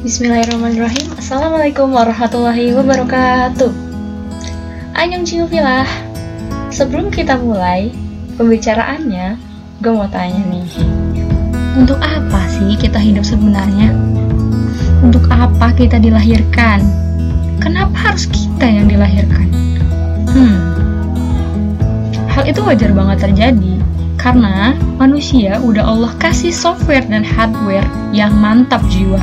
Bismillahirrahmanirrahim. Assalamualaikum warahmatullahi wabarakatuh. Annyeonghaseyo Pilah. Sebelum kita mulai pembicaraannya, gue mau tanya nih, untuk apa sih kita hidup sebenarnya? Untuk apa kita dilahirkan? Kenapa harus kita yang dilahirkan? Hal itu wajar banget terjadi karena manusia udah Allah kasih software dan hardware yang mantap jiwa.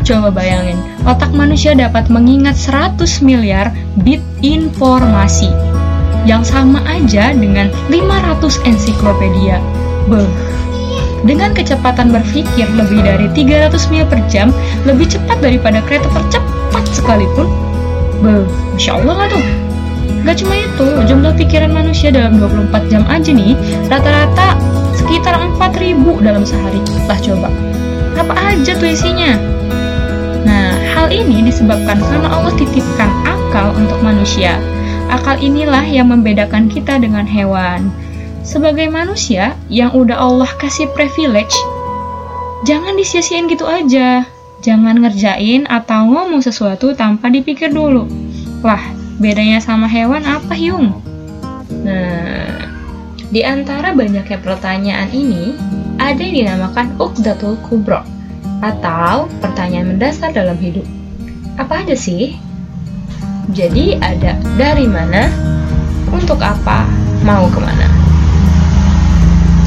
Coba bayangin, otak manusia dapat mengingat 100 miliar bit informasi yang sama aja dengan 500 ensiklopedia. Dengan kecepatan berpikir lebih dari 300 mil per jam, lebih cepat daripada kereta tercepat sekalipun. Masya Allah gak tuh? Gak cuma itu, jumlah pikiran manusia dalam 24 jam aja nih, rata-rata sekitar 4.000 dalam sehari. Lah coba, apa aja tuh isinya? Nah, hal ini disebabkan karena Allah titipkan akal untuk manusia. Akal inilah yang membedakan kita dengan hewan. Sebagai manusia yang udah Allah kasih privilege, jangan disia-siain gitu aja. Jangan ngerjain atau ngomong sesuatu tanpa dipikir dulu. Lah, bedanya sama hewan apa, Hyung? Nah, di antara banyaknya pertanyaan ini, ada yang dinamakan Uqdatul Kubra, atau pertanyaan mendasar dalam hidup. Apa aja sih? Jadi ada dari mana, untuk apa, mau kemana.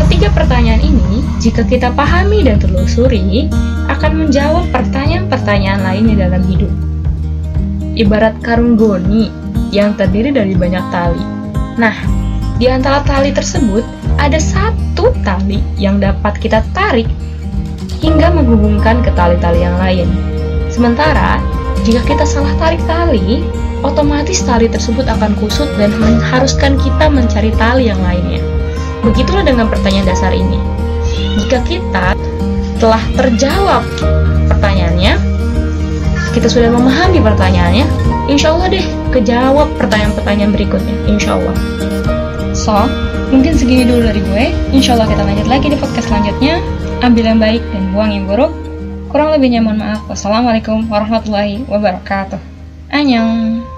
Ketiga pertanyaan ini, jika kita pahami dan telusuri, akan menjawab pertanyaan-pertanyaan lainnya dalam hidup. Ibarat karung goni yang terdiri dari banyak tali. Nah, di antara tali tersebut ada satu tali yang dapat kita tarik hingga menghubungkan ke tali-tali yang lain. Sementara, jika kita salah tarik tali, otomatis tali tersebut akan kusut dan mengharuskan kita mencari tali yang lainnya. Begitulah dengan pertanyaan dasar ini. Jika kita telah terjawab pertanyaannya, kita sudah memahami pertanyaannya, insya Allah deh kejawab pertanyaan-pertanyaan berikutnya, insya Allah. So, mungkin segini dulu dari gue. Insya Allah kita lanjut lagi di podcast selanjutnya. Ambil yang baik dan buang yang buruk. Kurang lebihnya mohon maaf. Wassalamualaikum warahmatullahi wabarakatuh. Annyeong.